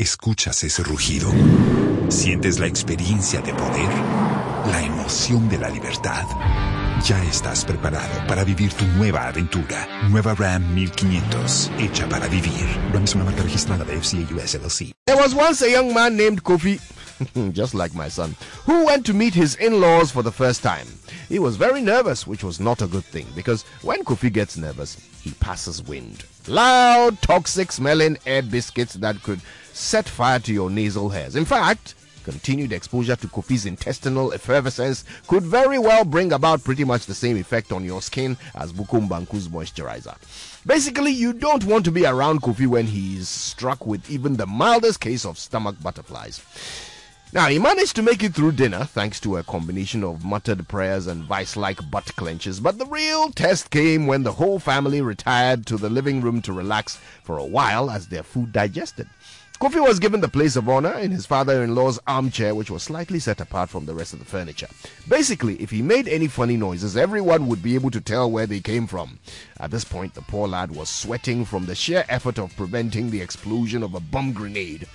Escuchas ese rugido, sientes la experiencia de poder, la emoción de la libertad. Ya estás preparado para vivir tu nueva aventura. Nueva Ram 1500, hecha para vivir. Ram es una marca registrada de FCA US LLC. There was once a young man named Kofi, just like my son, who went to meet his in-laws for the first time. He was very nervous, which was not a good thing, because when Kofi gets nervous, he passes wind. Loud, toxic-smelling air biscuits that could set fire to your nasal hairs. In fact, continued exposure to Kofi's intestinal effervescence could very well bring about pretty much the same effect on your skin as Bukumbanku's moisturizer. Basically, you don't want to be around Kofi when he is struck with even the mildest case of stomach butterflies. Now, he managed to make it through dinner thanks to a combination of muttered prayers and vice-like butt clenches, but the real test came when the whole family retired to the living room to relax for a while as their food digested. Kofi was given the place of honor in his father-in-law's armchair, which was slightly set apart from the rest of the furniture. Basically, if he made any funny noises, everyone would be able to tell where they came from. At this point, the poor lad was sweating from the sheer effort of preventing the explosion of a bomb grenade.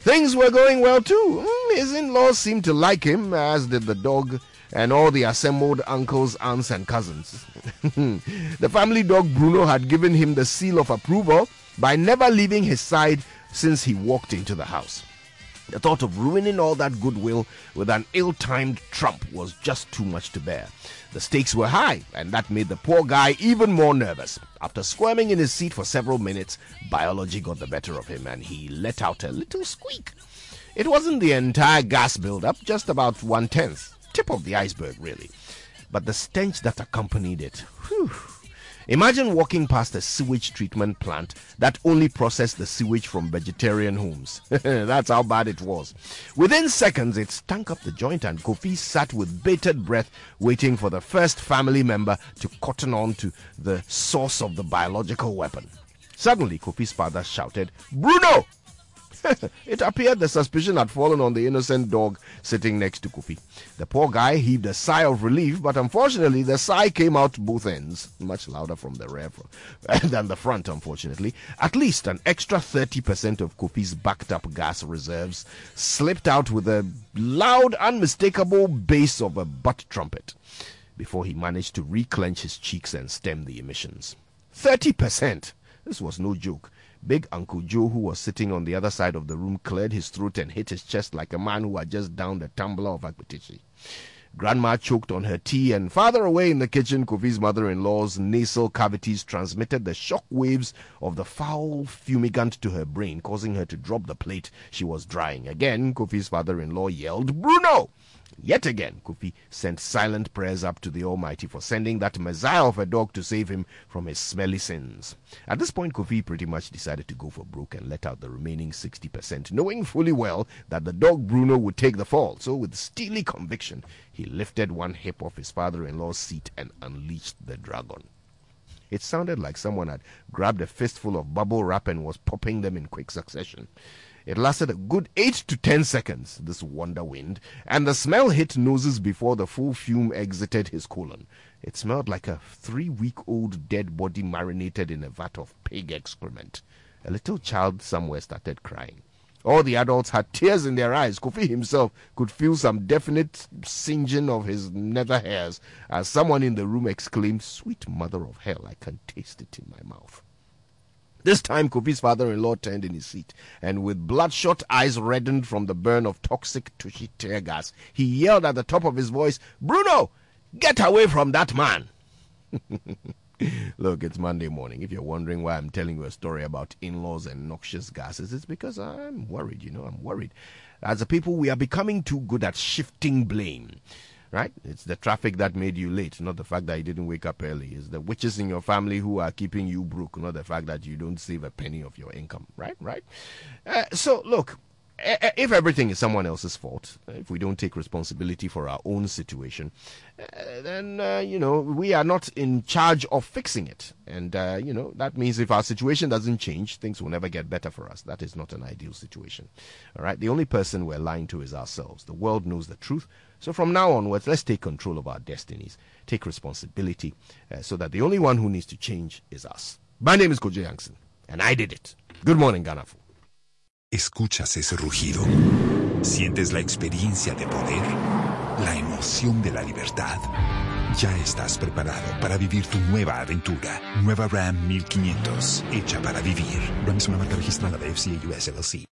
Things were going well too. His in-laws seemed to like him, as did the dog and all the assembled uncles, aunts and cousins. The family dog Bruno had given him the seal of approval by never leaving his side since he walked into the house. The thought of ruining all that goodwill with an ill-timed trump was just too much to bear. The stakes were high, and that made the poor guy even more nervous. After squirming in his seat for several minutes, biology got the better of him, and he let out a little squeak. It wasn't the entire gas buildup, just about 1/10, tip of the iceberg really. But the stench that accompanied it, whew. Imagine walking past a sewage treatment plant that only processed the sewage from vegetarian homes. That's how bad it was. Within seconds, it stunk up the joint, and Kofi sat with bated breath waiting for the first family member to cotton on to the source of the biological weapon. Suddenly, Kofi's father shouted, "Bruno!" It appeared the suspicion had fallen on the innocent dog sitting next to Kofi. The poor guy heaved a sigh of relief, but unfortunately the sigh came out both ends, much louder from the rear than the front, unfortunately. At least an extra 30% of Kofi's backed-up gas reserves slipped out with a loud, unmistakable bass of a butt trumpet before he managed to reclench his cheeks and stem the emissions. 30%! This was no joke. Big Uncle Joe, who was sitting on the other side of the room, cleared his throat and hit his chest like a man who had just downed a tumbler of akutishi. Grandma choked on her tea, and farther away in the kitchen, Kofi's mother-in-law's nasal cavities transmitted the shock waves of the foul fumigant to her brain, causing her to drop the plate she was drying. Again, Kofi's father-in-law yelled, "Bruno!" Yet again, Kofi sent silent prayers up to the Almighty for sending that Messiah of a dog to save him from his smelly sins. At this point, Kofi pretty much decided to go for broke and let out the remaining 60%, knowing fully well that the dog Bruno would take the fall. So with steely conviction, he lifted one hip off his father-in-law's seat and unleashed the dragon. It sounded like someone had grabbed a fistful of bubble wrap and was popping them in quick succession. It lasted a good 8 to 10 seconds, this wonder wind, and the smell hit noses before the full fume exited his colon. It smelled like a 3-week-old dead body marinated in a vat of pig excrement. A little child somewhere started crying. All the adults had tears in their eyes. Kofi himself could feel some definite singeing of his nether hairs as someone in the room exclaimed, "Sweet mother of hell, I can taste it in my mouth." This time, Kopi's father-in-law turned in his seat, and with bloodshot eyes reddened from the burn of toxic Tushi tear gas, he yelled at the top of his voice, "Bruno, get away from that man!" Look, it's Monday morning. If you're wondering why I'm telling you a story about in-laws and noxious gases, it's because I'm worried, I'm worried. As a people, we are becoming too good at shifting blame, right? It's the traffic that made you late, not the fact that you didn't wake up early. It's the witches in your family who are keeping you broke, not the fact that you don't save a penny of your income, right? So, look, if everything is someone else's fault, if we don't take responsibility for our own situation, then, we are not in charge of fixing it. And, that means if our situation doesn't change, things will never get better for us. That is not an ideal situation. All right. The only person we're lying to is ourselves. The world knows the truth. So from now onwards, let's take control of our destinies, take responsibility, so that the only one who needs to change is us. My name is Kojo Yankson, and I did it. Good morning, Ghana. Escuchas ese rugido, sientes la experiencia de poder, la emoción de la libertad. Ya estás preparado para vivir tu nueva aventura. Nueva Ram 1500, hecha para vivir. Ram es una marca registrada de FCA US LLC.